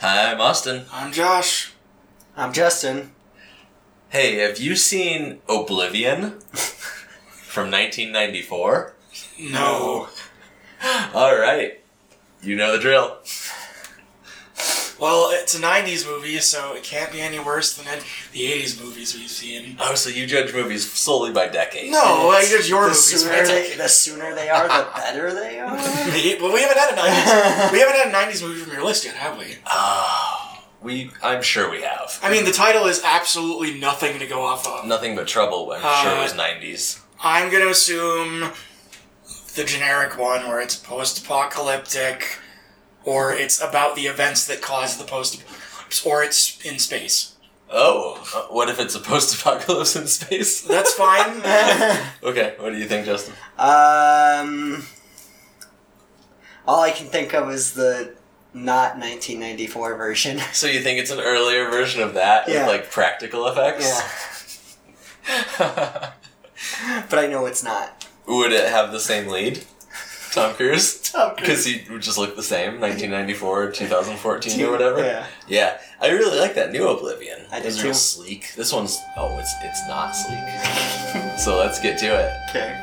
Hi, I'm Austin. I'm Josh. I'm Justin. Hey, have you seen Oblivion from 1994? No. All right. You know the drill. Well, it's a 90s movie, so it can't be any worse than the 80s movies we've seen. Oh, so you judge movies solely by decades. No, I judge your movies by decades. The sooner they are, the better they are. Well, we haven't had a 90s movie from your list yet, have we? Oh, I'm sure we have. I mean, the title is absolutely nothing to go off of. Nothing But Trouble, I'm sure it was 90s. I'm going to assume the generic one where it's post-apocalyptic, or it's about the events that caused the post-apocalypse, or it's in space. Oh, what if it's a post-apocalypse in space? That's fine. Okay, what do you think, Justin? All I can think of is the not 1994 version. So you think it's an earlier version of that, yeah, with like practical effects? Yeah. But I know it's not. Would it have the same lead? Tom Cruise? Because he would just look the same, 1994, 2014, or whatever. Yeah. Yeah. I really like that new Oblivion. I did too. It's sleek. This one's... Oh, it's not sleek. So let's get to it. Okay.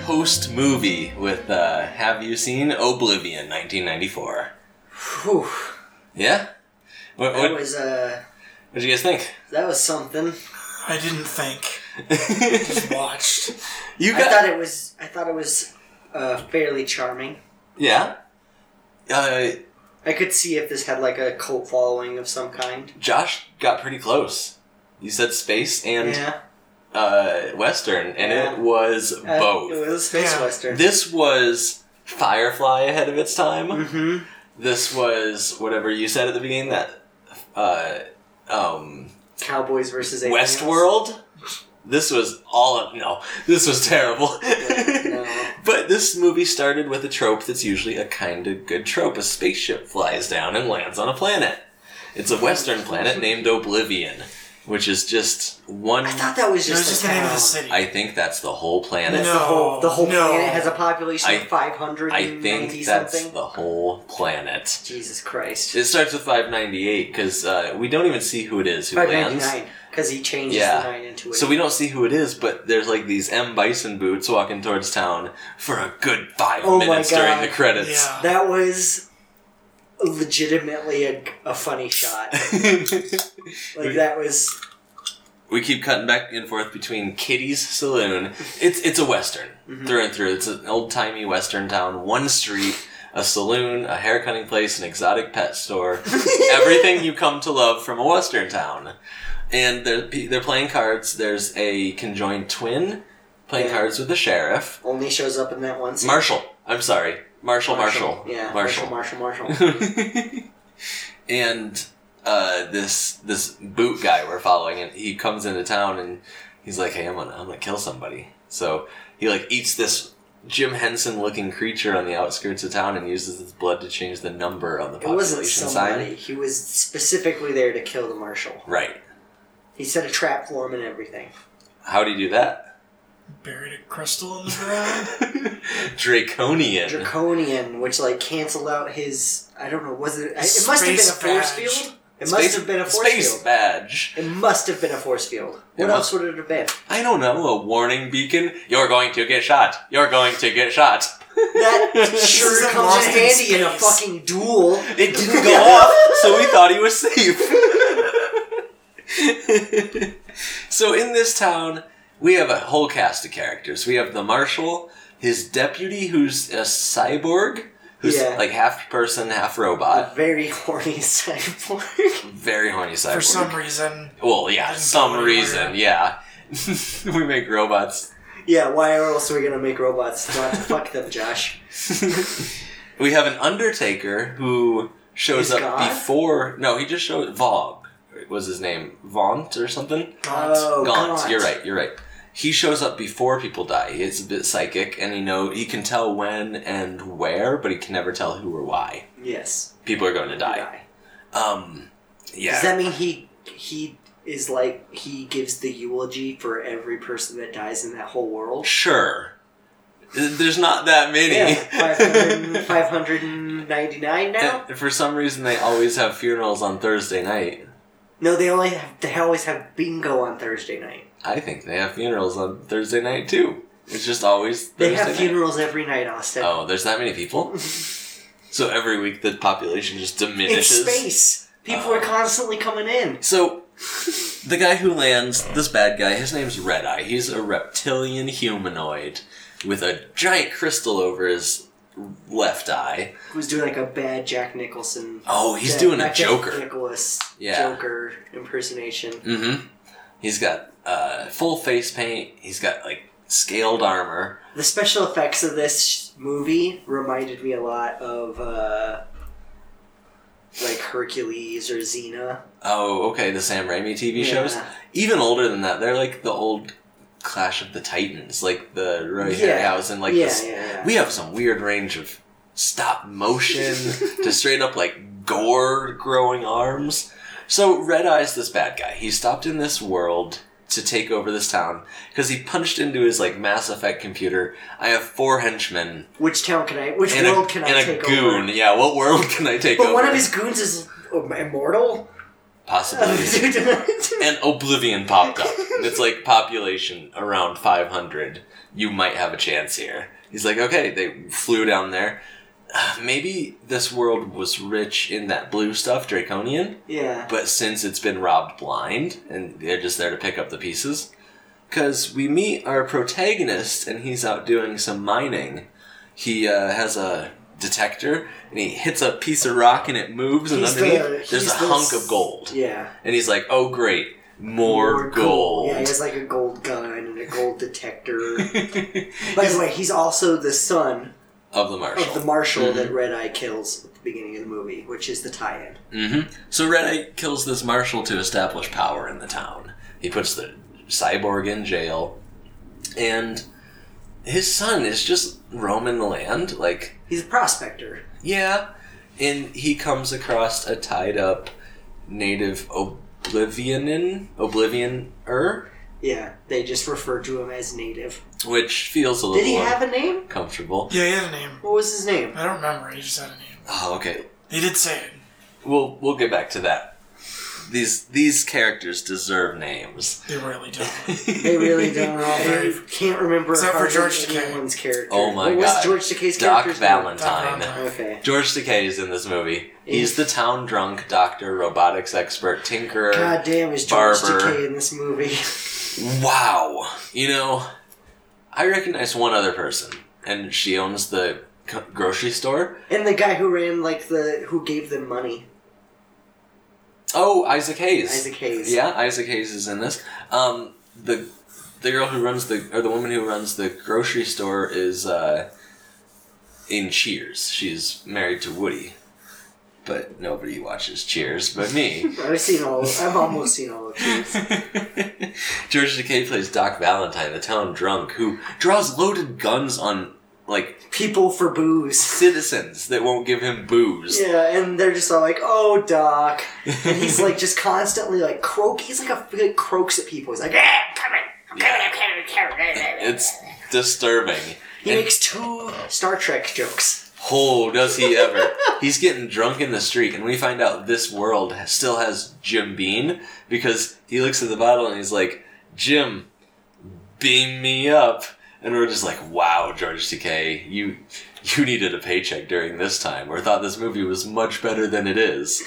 Post-movie with Have You Seen Oblivion, 1994. Whew. Yeah? What was... What did you guys think? That was something. I didn't think. I just watched. I thought it was fairly charming. Yeah? I could see if this had like a cult following of some kind. Josh got pretty close. You said space and... Yeah. Western, and yeah, it was both. It was space western. This was Firefly ahead of its time. Mm-hmm. This was whatever you said at the beginning, that Cowboys versus aliens. Westworld. This was terrible. Yeah, no. But this movie started with a trope that's usually a kind of good trope. A spaceship flies down and lands on a planet. It's a western planet named Oblivion. Which is just one... I thought that was just the name of the city. I think that's the whole planet. No. The whole planet has a population of 500 something. I think that's the whole planet. Jesus Christ. It starts with 598, because we don't even see who it is who lands. 599, because he changes the 9 into it. So we don't see who it is, but there's like these M. Bison boots walking towards town for a good 5 minutes during the credits. Yeah. That was... legitimately a funny shot. Like that was... We keep cutting back and forth between Kitty's Saloon. It's a western, mm-hmm, through and through. It's an old-timey western town. One street, a saloon, a hair cutting place, an exotic pet store. Everything you come to love from a western town. And they're playing cards. There's a conjoined twin playing cards with the sheriff. Only shows up in that one scene. Marshall. I'm sorry. Marshall. Yeah, Marshall. And this boot guy we're following, and he comes into town, and he's like, "Hey, I'm gonna kill somebody." So he like eats this Jim Henson looking creature on the outskirts of town, and uses his blood to change the number on the population sign. It wasn't somebody. He was specifically there to kill the marshal. Right. He set a trap for him and everything. How do you do that? Buried a crystal in the ground? Draconian, which, like, canceled out his... I don't know, was it... It must have been a force field? It must have been a force field. Space badge. It must have been a force field. What else would it have been? I don't know, a warning beacon? You're going to get shot. You're going to get shot. That sure comes in handy in a fucking duel. It didn't go off, so we thought he was safe. So in this town... we have a whole cast of characters. We have the marshal, his deputy, who's a cyborg, who's like half person, half robot. A very horny cyborg. For some reason. Well, yeah, We make robots. Yeah, why else are we going to make robots? Not to fuck them, Josh. We have an Undertaker who shows before... No, he just showed... Vogue was his name. Vaunt or something? Gaunt. You're right. He shows up before people die. He's a bit psychic, and he can tell when and where, but he can never tell who or why. Yes. People are going to die. Yeah. Does that mean he is like... He gives the eulogy for every person that dies in that whole world? Sure. There's not that many. Yeah, 599 now? And for some reason, they always have funerals on Thursday night. No, they always have bingo on Thursday night. I think they have funerals on Thursday night, too. It's just always Thursday night. They have funerals every night, Austin. Oh, there's that many people? So every week, the population just diminishes. It's space. People are constantly coming in. So... The guy who lands, this bad guy, his name's Red Eye. He's a reptilian humanoid with a giant crystal over his left eye. Who's doing like a bad Jack Nicholson. Oh, he's doing a Joker. Jack Nicholas Joker impersonation. Mm-hmm. He's got full face paint. He's got like scaled armor. The special effects of this movie reminded me a lot of... like Hercules or Xena. Oh, okay, the Sam Raimi TV shows? Even older than that, they're like the old Clash of the Titans, like the Roy Harryhausen, like this. Yeah. We have some weird range of stop motion to straight up like gore growing arms. So Red Eye's this bad guy. He stopped in this world to take over this town because he punched into his like Mass Effect computer. I have 4 henchmen. Which town can I? Which world can I take over? And a goon. Yeah, what world can I take over? But one of his goons is immortal. Possibly. And Oblivion popped up. And it's like population around 500. You might have a chance here. He's like, okay, they flew down there. Maybe this world was rich in that blue stuff, Draconian. Yeah. But since it's been robbed blind, and they're just there to pick up the pieces. Because we meet our protagonist, and he's out doing some mining. He has a detector, and he hits a piece of rock, and it moves, and underneath there's a hunk of gold. Yeah. And he's like, oh, great. More gold. Yeah, he has like a gold gun and a gold detector. By the way, he's also the son... Of the Marshal. Mm-hmm. That Red Eye kills at the beginning of the movie, which is the tie-in. Mm-hmm. So Red Eye kills this Marshal to establish power in the town. He puts the cyborg in jail, and his son is just roaming the land. Like he's a prospector. Yeah, and he comes across a tied-up native Oblivioner. Yeah, they just refer to him as native. Which feels a little... Did he have a name? Comfortable. Yeah, he had a name. What was his name? I don't remember. He just had a name. Oh, okay. He did say it. We'll get back to that. These characters deserve names. They really don't. I can't remember. Except for George Takei's character. Oh my god. What was George Takei's character? Doc Valentine. Okay. George Takei is in this movie. He's the town drunk, doctor, robotics expert, tinkerer, barber. God damn, is George Takei in this movie. Wow. You know, I recognize one other person, and she owns the grocery store. And the guy who ran, like, who gave them money. Oh, Isaac Hayes. Yeah, Isaac Hayes is in this. The girl who runs the woman who runs the grocery store is in Cheers. She's married to Woody. But nobody watches Cheers but me. I've almost seen all of Cheers. George Takei plays Doc Valentine, the town drunk, who draws loaded guns on, like... People for booze. Citizens that won't give him booze. Yeah, and they're just all like, oh, Doc. And he's, like, just constantly, like, croak. He's, like croaks at people. He's like, I'm coming. It's disturbing. He makes 2 Star Trek jokes. Oh, does he ever. He's getting drunk in the street, and we find out this world still has Jim Beam, because he looks at the bottle and he's like, Jim, beam me up. And we're just like, wow, George Takei, you needed a paycheck during this time, or thought this movie was much better than it is.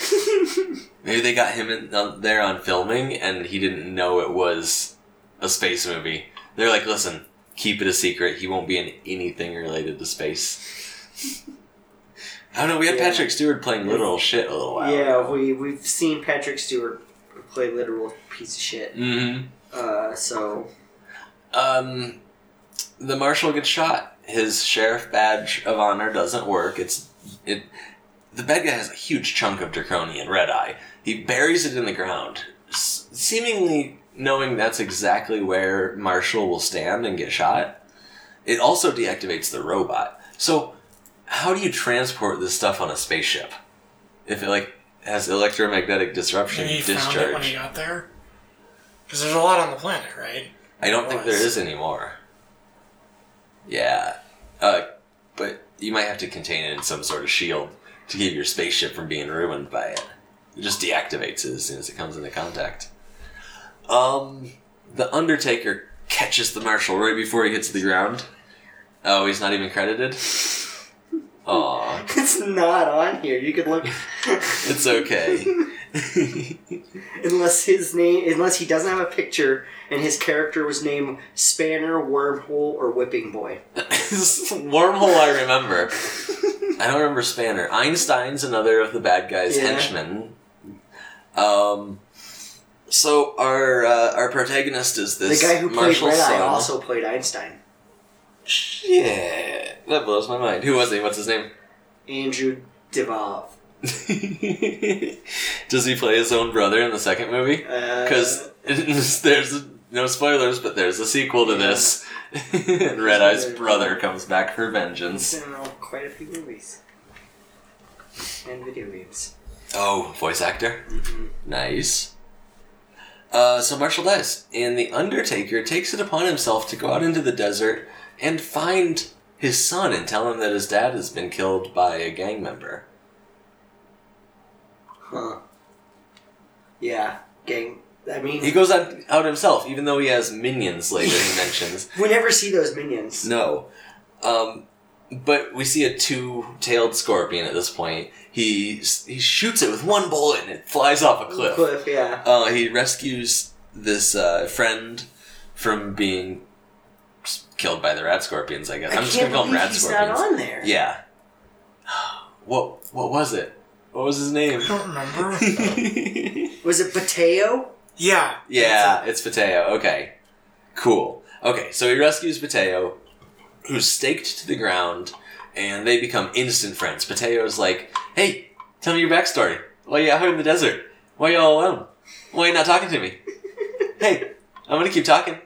Maybe they got him there on filming, and he didn't know it was a space movie. They're like, listen, keep it a secret. He won't be in anything related to space. I don't know, we had Patrick Stewart playing literal shit a little while ago. We've seen Patrick Stewart play literal piece of shit. Mm-hmm. The marshal gets shot. His sheriff badge of honor doesn't work. It's The bad guy has a huge chunk of Draconian, Red Eye. He buries it in the ground, seemingly knowing that's exactly where Marshall will stand and get shot. It also deactivates the robot. So, how do you transport this stuff on a spaceship? If it, has electromagnetic disruption, discharge. He found it when he got there? Because there's a lot on the planet, right? I don't think there is anymore. Yeah. But you might have to contain it in some sort of shield to keep your spaceship from being ruined by it. It just deactivates it as soon as it comes into contact. The Undertaker catches the Marshal right before he hits the ground. Oh, he's not even credited? Aw. It's not on here. You could look. It's okay. Unless he doesn't have a picture and his character was named Spanner, Wormhole, or Whipping Boy. Wormhole I remember. I don't remember Spanner. Einstein's another of the bad guy's henchmen. So our protagonist is this. The guy who played Red Eye also played Einstein. Yeah, that blows my mind. Who was he? What's his name? Andrew Divoff. Does he play his own brother in the second movie? Because there's no spoilers, but there's a sequel to this, and Red Eye's brother comes back for vengeance. He's in quite a few movies and video games. Oh, voice actor. Mm-hmm. Nice. So Marshall dies, and the Undertaker takes it upon himself to go out into the desert and find his son and tell him that his dad has been killed by a gang member. Huh. Yeah, gang. I mean... He goes out himself, even though he has minions later, he mentions. We never see those minions. No. But we see a two-tailed scorpion at this point. He shoots it with one bullet and it flies off a cliff. He rescues this friend from being killed by the rat scorpions, I guess. I'm just going to call him rat scorpions. He's not on there. Yeah. What was it? What was his name? I don't remember. Was it Mateo? Yeah. Yeah, it's Mateo. Okay. Cool. Okay, so he rescues Mateo, who's staked to the ground, and they become instant friends. Mateo's like, hey, tell me your backstory. Why are you out here in the desert? Why are you all alone? Why are you not talking to me? Hey, I'm going to keep talking.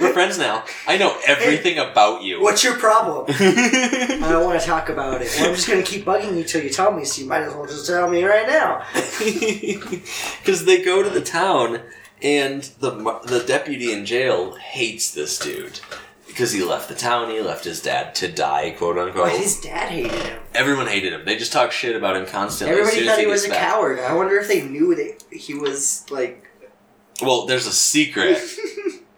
We're friends now. I know everything about you. What's your problem? I don't want to talk about it. Well, I'm just going to keep bugging you till you tell me, so you might as well just tell me right now. Because they go to the town, and the deputy in jail hates this dude. Because he left the town, he left his dad to die, quote unquote. Well, his dad hated him. Everyone hated him. They just talk shit about him constantly. Everybody thought he was a coward. I wonder if they knew that he was, Well, there's a secret.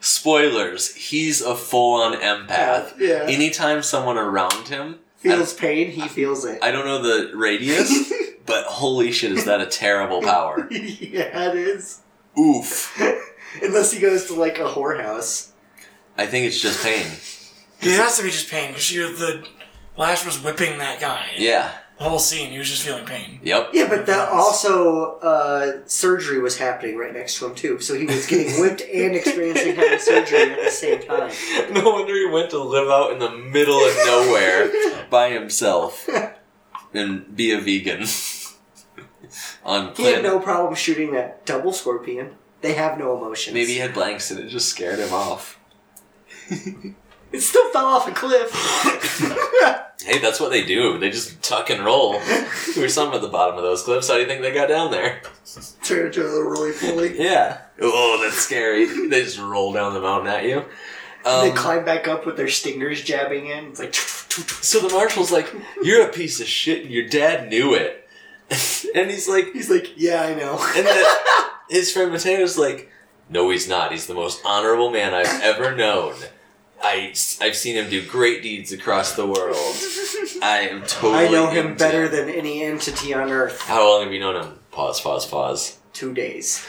Spoilers, he's a full-on empath. Yeah. Anytime someone around him... feels pain, he feels it. I don't know the radius, but holy shit, is that a terrible power. Yeah, it is. Oof. Unless he goes to, a whorehouse. I think it's just pain. It has to be just pain, because Lash was whipping that guy. Yeah. The whole scene, he was just feeling pain. Yep. Yeah, but that also, surgery was happening right next to him, too. So he was getting whipped and experiencing having surgery at the same time. No wonder he went to live out in the middle of nowhere by himself and be a vegan. He had no problem shooting that double scorpion. They have no emotions. Maybe he had blanks and it just scared him off. It still fell off a cliff. Hey, that's what they do. They just tuck and roll. There's something at the bottom of those cliffs. How do you think they got down there? Turn into a little roly-poly. Yeah. Oh, that's scary. They just roll down the mountain at you. They climb back up with their stingers jabbing in. It's like... So the marshal's like, you're a piece of shit and your dad knew it. And he's like, yeah, I know. And then his friend Mateo's like, no, he's not. He's the most honorable man I've ever known. I've seen him do great deeds across the world. I am totally I know him better than any entity on Earth. How long have you known him? Pause. 2 days.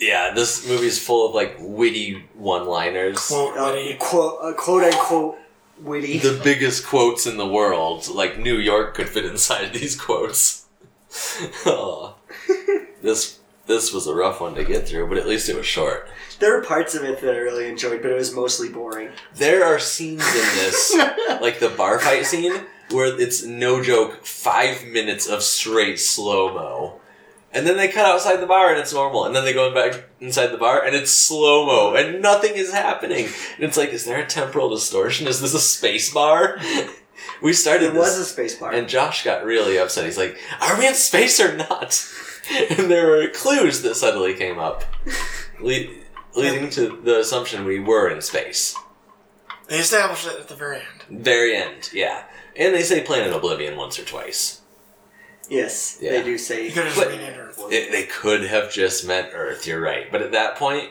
Yeah, this movie is full of, witty one-liners. Quote-unquote witty. The biggest quotes in the world. New York could fit inside these quotes. Oh. This was a rough one to get through, but at least it was short. There were parts of it that I really enjoyed, but it was mostly boring. There are scenes in this, like the bar fight scene, where it's, no joke, 5 minutes of straight slow-mo. And then they cut outside the bar and it's normal. And then they go back inside the bar and it's slow-mo and nothing is happening. And it's like, is there a temporal distortion? Is this a space bar? We started It was a space bar. And Josh got really upset. He's like, are we in space or not? And there were clues that suddenly came up, leading to the assumption we were in space. They established it at the very end. Very end, yeah. And they say Planet Oblivion once or twice. Yes, yeah. They do say... They could have just meant Earth, you're right. But at that point,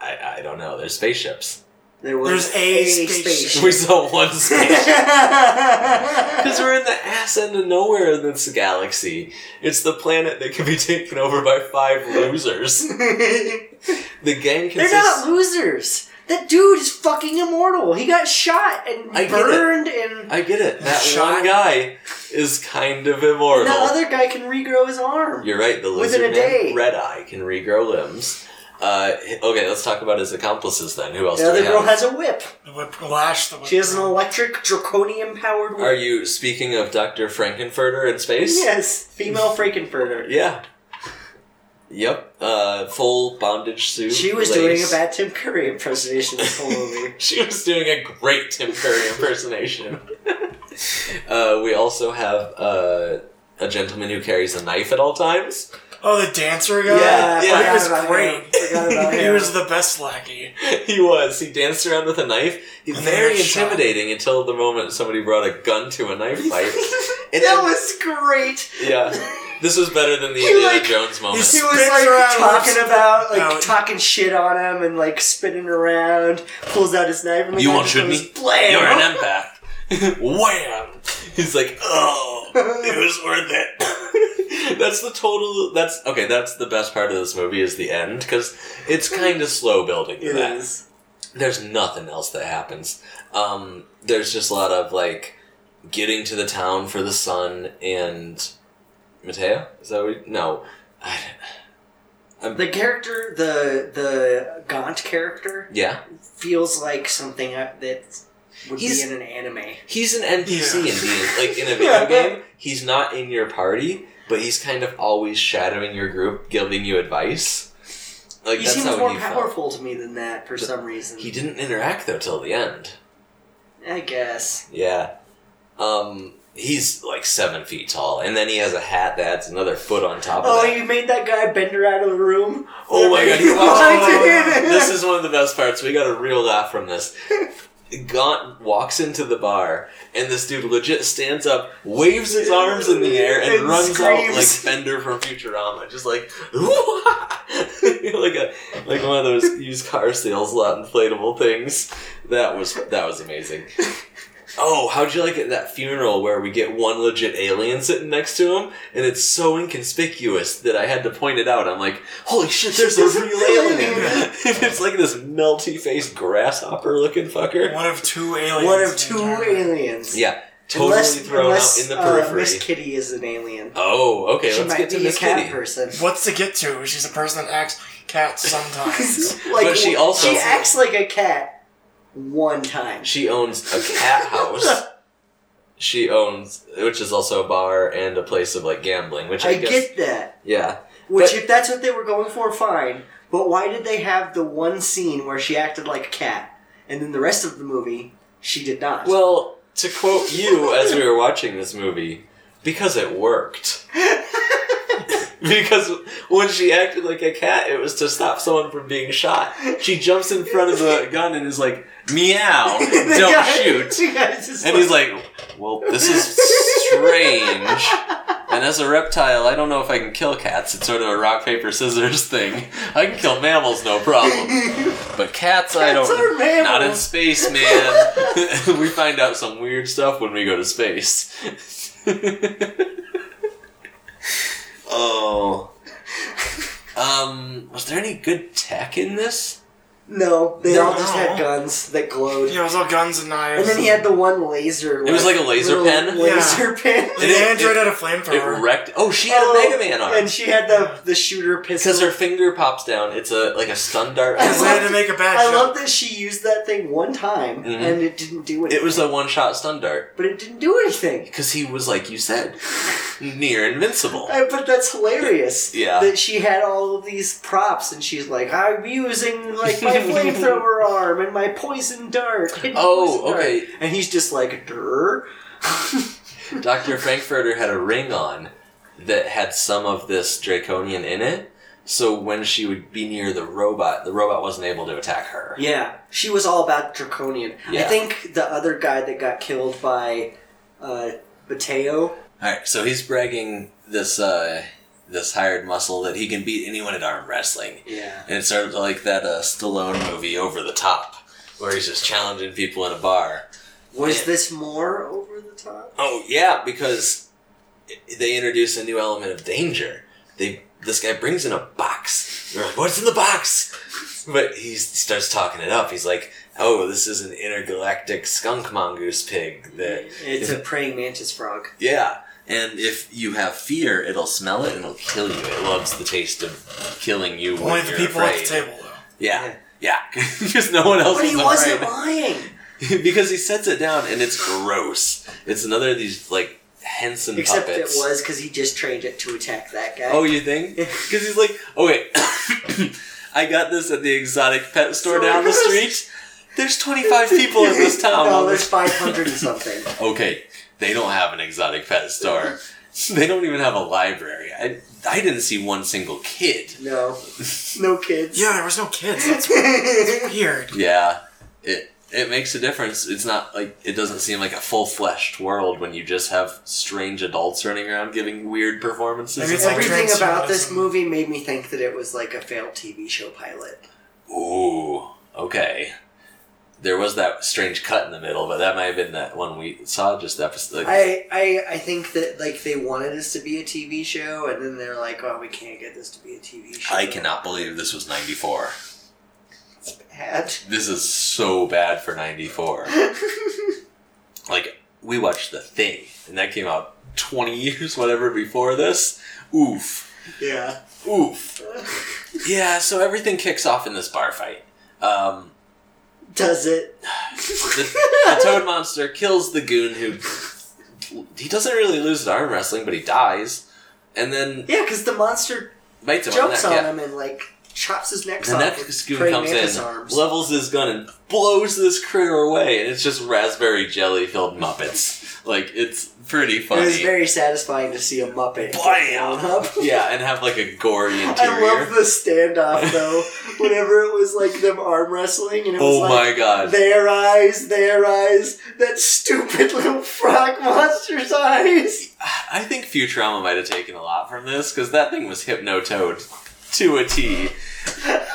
I don't know. There's spaceships. There's a spaceship. We saw one spaceship. Because we're in the ass end of nowhere in this galaxy. It's the planet that can be taken over by 5 losers. The gang consists... They're not losers! That dude is fucking immortal. He got shot and burned and... I get it. That one guy is kind of immortal. That other guy can regrow his arm. You're right. The lizard within a day. Red Eye can regrow limbs. Okay, let's talk about his accomplices then. Who else do we have? The other girl has a whip. The whip Lash. The whip. She has an electric, draconium-powered whip. Are you speaking of Dr. Frank-N-Furter in space? Yes. Female Frank-N-Furter. Yeah. Yep, full bondage suit. She was doing a bad Tim Curry impersonation this whole movie. She was doing a great Tim Curry impersonation. We also have a gentleman who carries a knife at all times. Oh, the dancer guy? Yeah. He was great. He was the best lackey. He was. He danced around with a knife. He's very intimidating until the moment somebody brought a gun to a knife fight. That was great. Yeah. This was better than the Indiana Jones moment. He was talking shit on him and spinning around, pulls out his knife and you won't shoot me? Blam. You're an empath. Wham! He's like, oh, it was worth it. That's the best part of this movie is the end, because it's kind of slow building to that. Is. There's nothing else that happens. There's just a lot of getting to the town for the sun and Mateo? Is that what no. The character, the Gaunt character, feels like something that would be in an anime. He's an NPC in a video game. He's not in your party, but he's kind of always shadowing your group, giving you advice. He seems more powerful to me than that for some reason. He didn't interact, though, till the end. I guess. Yeah. He's 7 feet tall, and then he has a hat that's another foot on top of that. Oh, you made that guy Bender out of the room? Oh my god, he walked in. This is one of the best parts. We got a real laugh from this. Gaunt walks into the bar, and this dude legit stands up, waves his arms in the air, and runs screams. Out like Bender from Futurama. Just like one of those used car sales lot inflatable things. That was amazing. Oh, how'd you like it at that funeral where we get one legit alien sitting next to him? And it's so inconspicuous that I had to point it out. I'm like, holy shit, there's a real alien. And it's this melty-faced grasshopper-looking fucker. One of two aliens. Yeah, totally thrown out in the periphery. Miss Kitty is an alien. Oh, okay, let's get to Miss Kitty. She might be a cat person. What's to get to? She's a person that acts like cats sometimes. But she also... She acts like a cat. One time. She owns a cat house. Which is also a bar and a place of, gambling, which I guess... get that. Yeah. If that's what they were going for, fine. But why did they have the one scene where she acted like a cat, and then the rest of the movie, she did not? Well, to quote you as we were watching this movie, because it worked. Because when she acted like a cat, it was to stop someone from being shot. She jumps in front of the gun and is like, meow, don't shoot. And he's like, well, this is strange. And as a reptile, I don't know if I can kill cats. It's sort of a rock, paper, scissors thing. I can kill mammals, no problem. But cats I don't... Not in space, man. We find out some weird stuff when we go to space. Was there any good tech in this? No, they all just had guns that glowed. Yeah, it was all guns and knives. And then he had the one laser. It was like a laser pen? Laser pen. And the android had a flamethrower. It wrecked. Oh, she had a Mega Man arm. And she had the shooter pistol. Because her finger pops down. It's like a stun dart. I love that she used that thing one time, and it didn't do anything. It was a one-shot stun dart. But it didn't do anything. Because he was, like you said, near invincible. But that's hilarious. Yeah. That she had all of these props, and she's like, I'm using, like, my flamethrower arm and my poison dart. Dart. And he's just like, durr. Dr. Frank-N-Furter had a ring on that had some of this draconian in it, so when she would be near the robot wasn't able to attack her. Yeah, she was all about draconian. Yeah. I think the other guy that got killed by Mateo. Alright, so he's bragging this... this hired muscle that he can beat anyone at arm wrestling. Yeah. And it's sort of like that Stallone movie, Over the Top, where he's just challenging people in a bar. Was this more over the top? Oh, yeah, because they introduce a new element of danger. This guy brings in a box. They're like, what's in the box? But he starts talking it up. He's like, oh, this is an intergalactic skunk mongoose pig. It's a praying mantis frog. Yeah. And if you have fear, it'll smell it and it'll kill you. It loves the taste of killing you when you're afraid. Only the people at the table, though. Yeah. Because no one else is afraid. But he wasn't lying. Because he sets it down and it's gross. It's another of these, like, Henson puppets. Except it was because he just trained it to attack that guy. Oh, you think? Because he's like, oh, wait. I got this at the exotic pet store down the street. There's 25 people in this town. No, there's 500 and something. Okay. They don't have an exotic pet store. They don't even have a library. I didn't see one single kid. No kids. Yeah, there was no kids. That's weird. Yeah, it makes a difference. It's not like it doesn't seem like a full-fleshed world when you just have strange adults running around giving weird performances. I mean, everything about this movie made me think that it was like a failed TV show pilot. Ooh, okay. There was that strange cut in the middle, but that might have been that one we saw just episode. I think that like they wanted this to be a TV show, and then they're like, "Oh, we can't get this to be a TV show." I cannot believe this was 94. It's bad. This is so bad for 94. Like we watched The Thing, and that came out 20 years whatever before this. Oof. Yeah. Oof. Yeah. So everything kicks off in this bar fight. Does it? The toad monster kills the goon who... He doesn't really lose his arm wrestling, but he dies. And then... Yeah, because the monster jumps on him and, like, chops his neck off. The next goon comes in, levels his gun, and blows this critter away. And it's just raspberry jelly-filled Muppets. Like, it's pretty funny. It was very satisfying to see a Muppet. Blam! Yeah, and have, like, a gory interior. I love the standoff, though. Whenever it was, like, them arm wrestling, and it was my God. Their eyes, that stupid little frog monster's eyes. I think Futurama might have taken a lot from this, because that thing was Hypnotoad. To a T.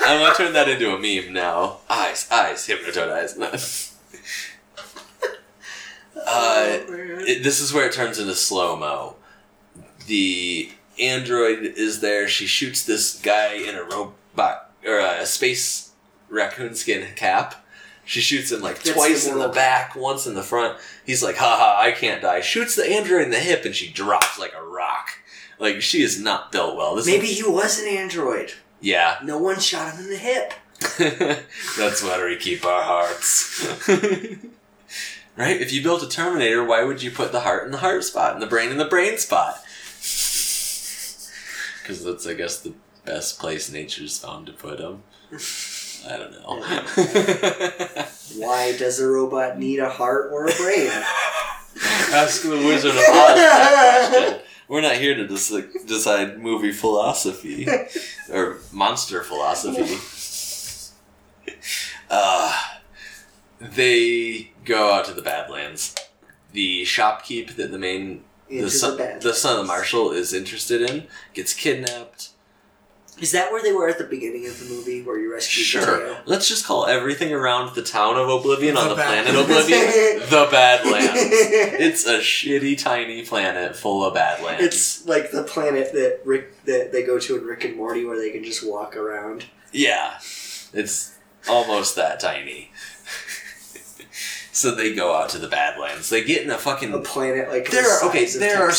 I'm going to turn that into a meme now. Eyes, hypnotoad eyes. This is where it turns into slow-mo. The android is there. She shoots this guy in a robot, or a space raccoon skin cap. She shoots him like twice in the back, once in the front. He's like, haha, I can't die. Shoots the android in the hip and she drops like a rock. Like, she is not built well. Maybe he was an android. Yeah. No one shot him in the hip. That's where we keep our hearts. Right? If you built a Terminator, why would you put the heart in the heart spot and the brain in the brain spot? Because that's, I guess, the best place nature's found to put them. I don't know. Why does a robot need a heart or a brain? Ask the Wizard of Oz that question. We're not here to decide movie philosophy or monster philosophy. They go out to the Badlands. The shopkeep that the son of the marshal is interested in gets kidnapped. Is that where they were at the beginning of the movie, where you rescued Mateo? Let's just call everything around the town of Oblivion on the planet Oblivion the Badlands. It's a shitty, tiny planet full of Badlands. It's like the planet that they go to in Rick and Morty, where they can just walk around. Yeah, it's almost that tiny. So they go out to the Badlands. They get in a fucking... A planet like there the are, okay, there are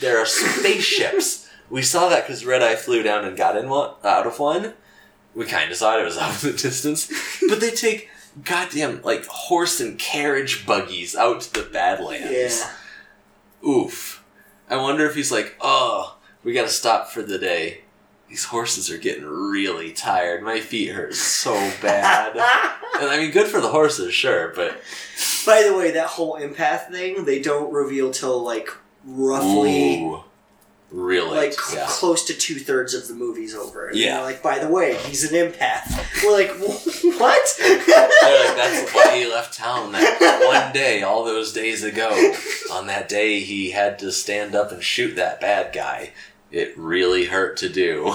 there are spaceships. We saw that because Red Eye flew down and got in one, out of one. We kind of saw it. It was out in the distance. But they take goddamn, like, horse and carriage buggies out to the Badlands. Yeah. Oof. I wonder if he's like, oh, we gotta stop for the day. These horses are getting really tired. My feet hurt so bad. And I mean, good for the horses, sure, but... By the way, that whole empath thing, they don't reveal till, like, roughly... Ooh, really? Like, yeah. Close to two-thirds of the movie's over. And yeah. Like, by the way, he's an empath. We're like, what? They're like, that's why he left town that one day, all those days ago. On that day, he had to stand up and shoot that bad guy. It really hurt to do.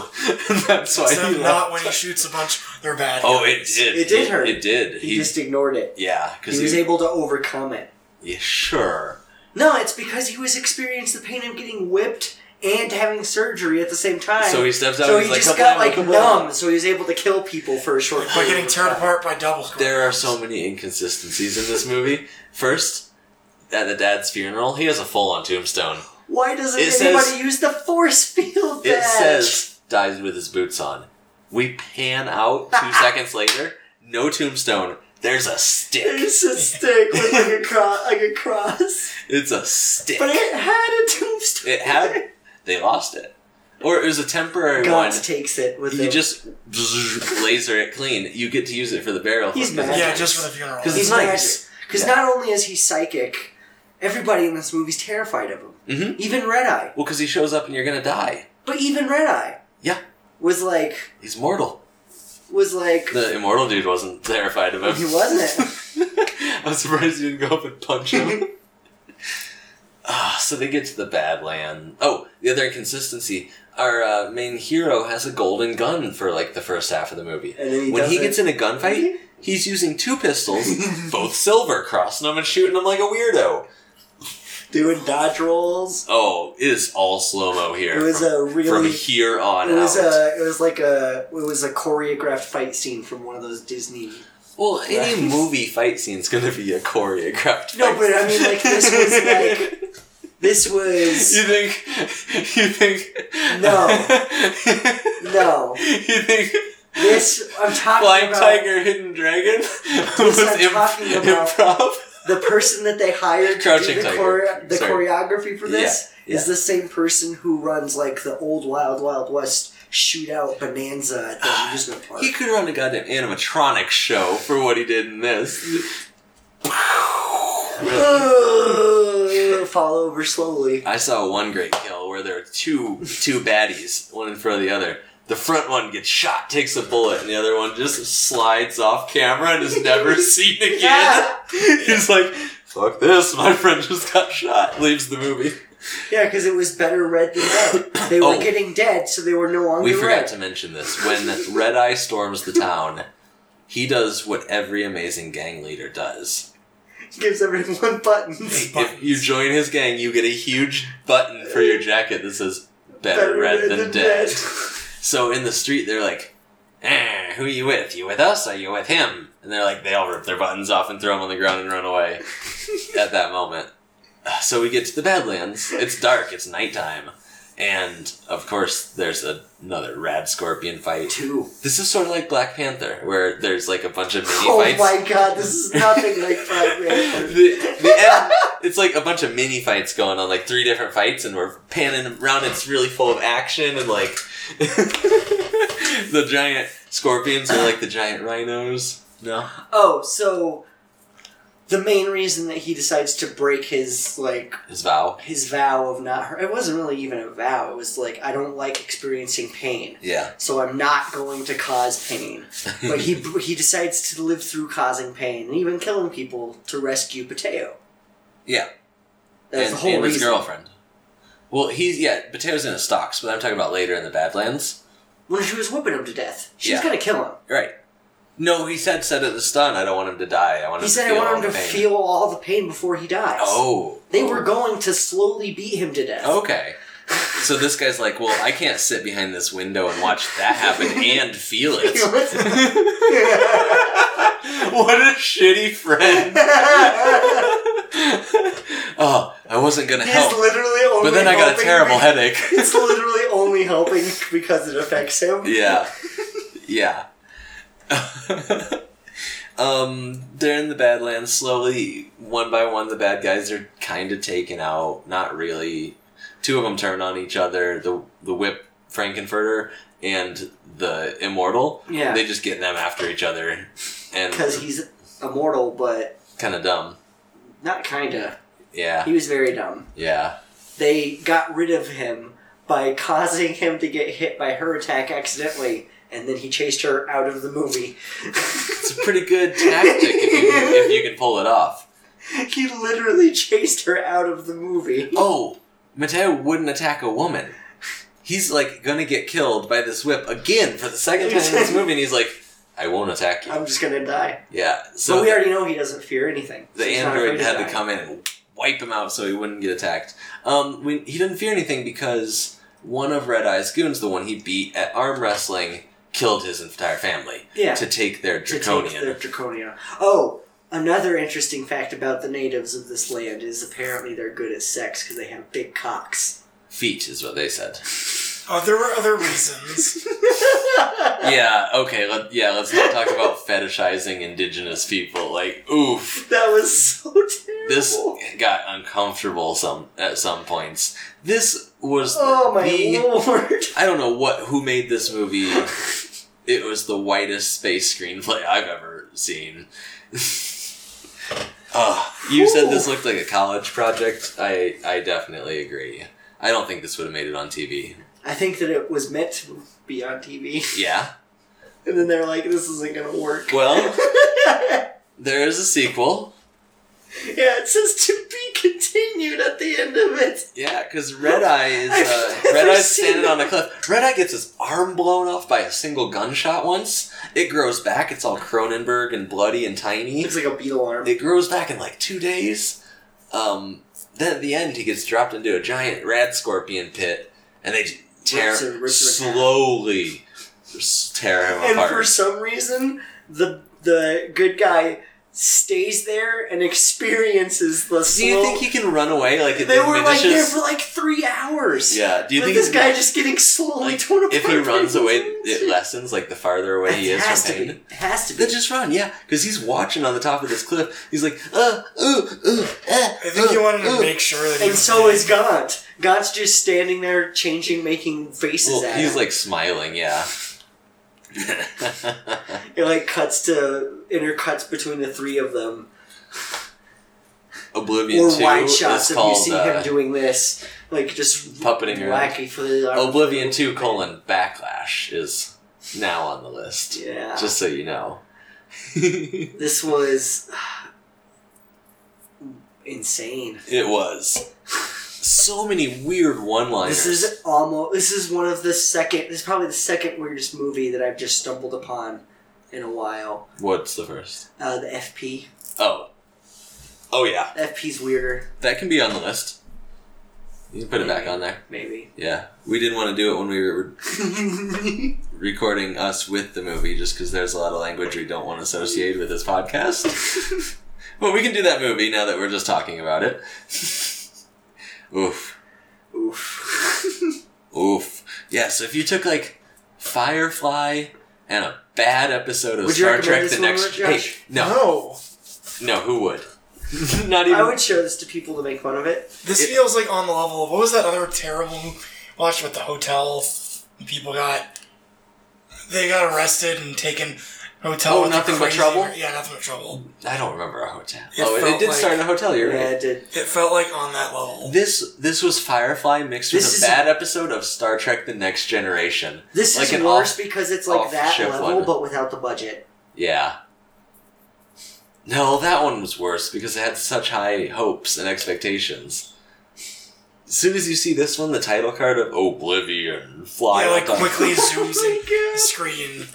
That's why he left. Not when he shoots a bunch. They're bad. Oh, guys. It did. It did hurt. It did. He just ignored it. Yeah, because he was able to overcome it. Yeah, sure. No, it's because he was experiencing the pain of getting whipped and having surgery at the same time. So he steps out. So and he's he like, just got like numb. So he was able to kill people for a short time. By getting torn apart by double. There are so many inconsistencies in this movie. First, at the dad's funeral, he has a full-on tombstone. Why doesn't anybody use the force field badge? It says, dies with his boots on. We pan out 2 seconds later, no tombstone, there's a stick. There's a stick with like a cross. It's a stick. But it had a tombstone. It had, they lost it. Or it was a temporary one. Gaunt takes it with you just laser it clean. You get to use it for the burial. He's magic. Yeah, just for the funeral. Because he's nice. Because not only is he psychic, everybody in this movie's terrified of him. Mm-hmm. Even Red Eye. Well, because he shows up and you're gonna die. But even Red Eye. Yeah. Was like... He's mortal. Was like... The immortal dude wasn't terrified of him. He wasn't. I'm surprised you didn't go up and punch him. So they get to the Badlands. Oh, the other inconsistency. Our main hero has a golden gun for like the first half of the movie. And then when he gets in a gunfight, he's using two pistols, both silver, crossing them and shooting them like a weirdo. Doing dodge rolls. Oh, it is all slow mo here. It was a really from here on. It was out. It was a choreographed fight scene from one of those Disney. Well, any movie fight scene is going to be a choreographed. No, but I mean, like this was. You think? No. You think? This I'm talking Blind about. Blind Tiger, Hidden Dragon. This I'm talking about. Improv. The person that they hired to do the choreography for this is the same person who runs, like, the old Wild Wild West shootout bonanza at the amusement park. He could run a goddamn animatronic show for what he did in this. Fall over slowly. I saw one great kill where there are two baddies, one in front of the other. The front one gets shot, takes a bullet, and the other one just slides off camera and is never seen again. Yeah. He's like, fuck this, my friend just got shot. Leaves the movie. Yeah, because it was better red than dead. They were getting dead, so they were no longer red. We forgot to mention this. When Red Eye storms the town, he does what every amazing gang leader does. He gives everyone buttons. If you join his gang, you get a huge button for your jacket that says, better red than dead. So in the street, they're like, who are you with? You with us? Are you with him? And they're like, they all rip their buttons off and throw them on the ground and run away at that moment. So we get to the Badlands. It's dark. It's nighttime. And, of course, there's another rad scorpion fight. Two. This is sort of like Black Panther, where there's, like, a bunch of mini-fights. Oh, my God. This is nothing like Black Panther. the end, it's, like, a bunch of mini-fights going on, like, three different fights, and we're panning around. It's really full of action, and, like, the giant scorpions are, like, the giant rhinos. No? Oh, so... The main reason that he decides to break his, like... His vow of not... It wasn't really even a vow. It was like, I don't like experiencing pain. Yeah. So I'm not going to cause pain. But he decides to live through causing pain and even killing people to rescue Mateo. Yeah. That's the whole reason. And his girlfriend. Well, Mateo's in his stocks, but I'm talking about later in the Badlands. When she was whipping him to death. She's going to kill him. Right. No, he said at the stun, I don't want him to die. I want him to feel all the pain before he dies. Oh. They were going to slowly beat him to death. Okay. So this guy's like, well, I can't sit behind this window and watch that happen and feel it. What a shitty friend. Oh, I wasn't going to help. But then I got a terrible headache. It's literally only helping because it affects him. Yeah. Yeah. They're in the Badlands. Slowly, one by one, the bad guys are kind of taken out. Not really. Two of them turn on each other. The whip, Frank-N-Furter, and the immortal. Yeah. They just get them after each other. Because he's immortal, but... Kind of dumb. Not kind of. Yeah. He was very dumb. Yeah. They got rid of him by causing him to get hit by her attack accidentally, and then he chased her out of the movie. It's a pretty good tactic if you can pull it off. He literally chased her out of the movie. Oh, Mateo wouldn't attack a woman. He's, like, gonna get killed by this whip again for the second time in this movie, and he's like... I won't attack you. I'm just going to die. Yeah. So but we already know he doesn't fear anything. The android had to come in and wipe him out so he wouldn't get attacked. He didn't fear anything because one of Red Eye's goons, the one he beat at arm wrestling, killed his entire family. Yeah. To take their Draconian. Oh, another interesting fact about the natives of this land is apparently they're good at sex because they have big cocks. Feet is what they said. Oh, there were other reasons. Yeah, okay, let's not talk about fetishizing indigenous people. Like, oof. That was so terrible. This got uncomfortable at some points. This was... Oh, my lord. I don't know who made this movie. It was the whitest space screenplay I've ever seen. You said this looked like a college project. I definitely agree. I don't think this would have made it on TV. I think that it was meant to be on TV. Yeah. And then they're like, this isn't going to work. Well, there is a sequel. Yeah, it says to be continued at the end of it. Yeah, because Red Eye is Red Eye's standing on a cliff. Red Eye gets his arm blown off by a single gunshot once. It grows back. It's all Cronenberg and bloody and tiny. It's like a beetle arm. It grows back in like 2 days. Then at the end, he gets dropped into a giant rad scorpion pit, and they slowly tear him apart. And for some reason, the good guy stays there and experiences the slow... Do you think he can run away? Like they were like there for like 3 hours. Yeah. Do you think this guy just getting slowly like, torn apart? If he runs away, it lessens. Like the farther away he is from pain. It has to be. Then just run. Yeah, because he's watching on the top of this cliff. He's like, I think he wanted to make sure that. And so is Gaunt. Gaunt's just standing there, making faces at him. He's like smiling. Yeah. It like intercuts between the three of them. Oblivion 2 is called... Or wide shots of you see him doing this. Like just... Puppeting your... Oblivion 2 : Backlash is now on the list. Yeah. Just so you know. This was... insane. It was. So many weird one-liners. This is probably the second weirdest movie that I've just stumbled upon in a while. What's the first? The FP. Oh yeah. FP's weirder. That can be on the list. You can put it back on there. Maybe. Yeah. We didn't want to do it when we were recording us with the movie just because there's a lot of language we don't want to associate with this podcast. But we can do that movie now that we're just talking about it. Oof. Oof. Yeah, so if you took, like, Firefly and a bad episode of Star Trek: The Next Generation... Hey, no, who would? Not even... I would show this to people to make fun of it. This feels like on the level of... What was that other terrible... Watch with the hotel people got... They got arrested and taken... Hotel. Oh, Nothing But Trouble? Yeah, Nothing But Trouble. I don't remember a hotel. It did start in a hotel, you're right. Yeah, it did. It felt like on that level. This was Firefly mixed with a bad episode of Star Trek: The Next Generation. This like is worse because it's like that level, but without the budget. Yeah. No, that one was worse because it had such high hopes and expectations. As soon as you see this one, the title card of Oblivion quickly zooms in the screen.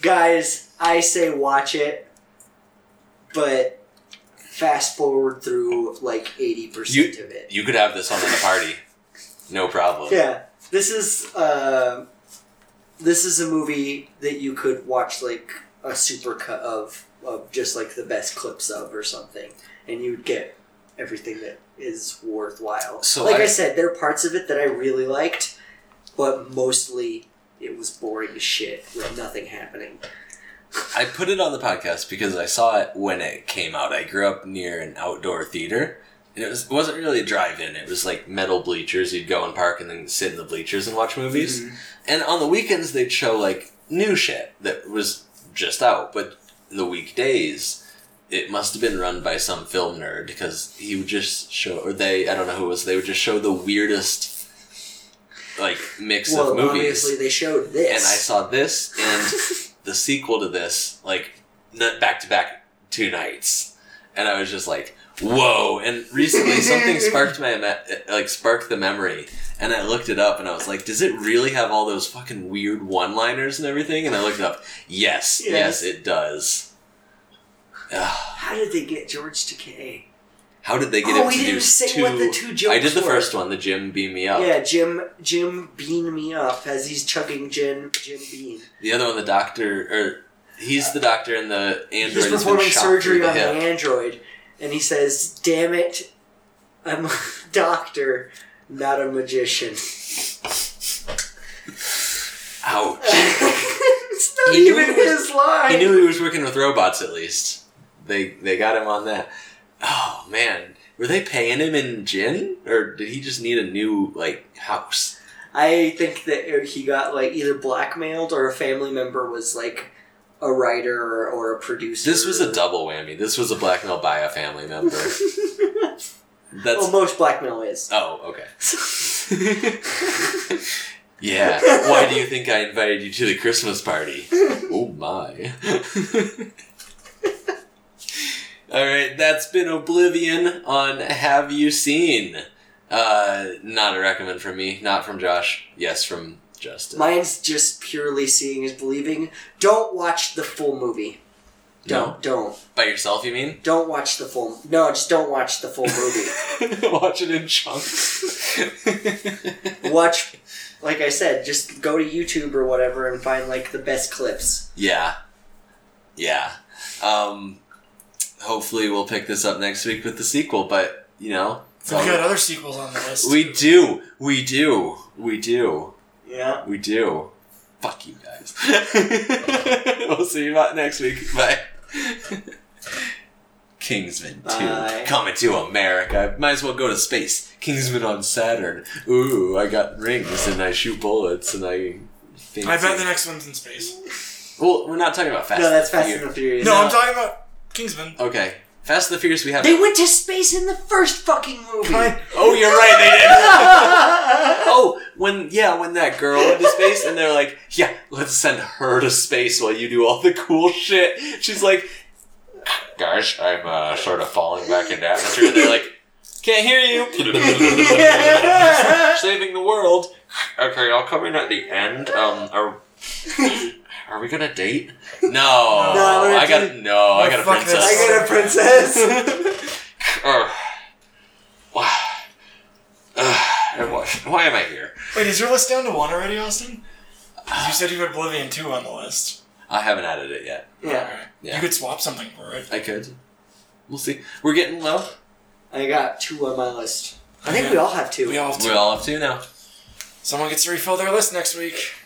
Guys, I say watch it, but fast forward through like 80% of it. You could have this on at a party. No problem. Yeah. This is a movie that you could watch, like, a super cut of just, like, the best clips of or something, and you'd get everything that is worthwhile. So like I said, there are parts of it that I really liked, but mostly it was boring as shit with nothing happening. I put it on the podcast because I saw it when it came out. I grew up near an outdoor theater. And it wasn't really a drive-in. It was like metal bleachers. You'd go and park and then sit in the bleachers and watch movies. Mm-hmm. And on the weekends, they'd show like new shit that was just out. But the weekdays, it must have been run by some film nerd because he would just show, or they, I don't know who it was, they would just show the weirdest like mix of movies. Well, obviously they showed this. And I saw this and the sequel to this, like back-to-back 2 nights. And I was just like, whoa. And recently something sparked sparked the memory, and I looked it up and I was like, does it really have all those fucking weird one-liners and everything? And I looked it up. Yes, it does. How did they get George Takei? How did they get him to do two? What the two jokes I did the first one, the Jim Beam Me Up. Yeah, Jim Beam Me Up as he's chugging Jim Beam. The other one, the doctor, or he's the doctor and the android. He's performing surgery on the android, and he says, "Damn it, I'm a doctor, not a magician." Ouch! It's not even his line. He knew he was working with robots. At least they got him on that. Oh, man. Were they paying him in gin? Or did he just need a new, like, house? I think that he got, like, either blackmailed or a family member was, like, a writer or a producer. This was a double whammy. This was a blackmail by a family member. Well, most blackmail is. Oh, okay. Yeah. Why do you think I invited you to the Christmas party? Oh, my. All right, that's been Oblivion on Have You Seen? Not a recommend from me. Not from Josh. Yes, from Justin. Mine's just purely seeing is believing. Don't watch the full movie. Don't. By yourself, you mean? Don't watch the full... No, just don't watch the full movie. Watch it in chunks. Watch, like I said, just go to YouTube or whatever and find, like, the best clips. Yeah. Hopefully we'll pick this up next week with the sequel, but, you know... We've got other sequels on the list. We do. Yeah. We do. Fuck you guys. We'll see you next week. Bye. Kingsman 2. Bye. Coming to America. Might as well go to space. Kingsman on Saturn. Ooh, I got rings and I shoot bullets and I... I bet the next one's in space. Well, we're not talking about Fast and the Furious. No, that's Fast and the Furious. No, I'm talking about... Kingsman. Okay. Fast and the Furious, we have... They went to space in the first fucking movie. Oh, you're right, they did. When that girl went to space, and they're like, yeah, let's send her to space while you do all the cool shit. She's like, gosh, I'm sort of falling back into atmosphere. And they're like, can't hear you. Saving the world. Okay, I'll come in at the end. Are we gonna date? I got a princess. Why am I here? Wait, is your list down to 1 already, Austin? You said you had Oblivion 2 on the list. I haven't added it yet. Yeah. You could swap something for it. I could. We'll see. We're getting low. I got 2 on my list. I think we all have 2. We all have 2 now. Someone gets to refill their list next week.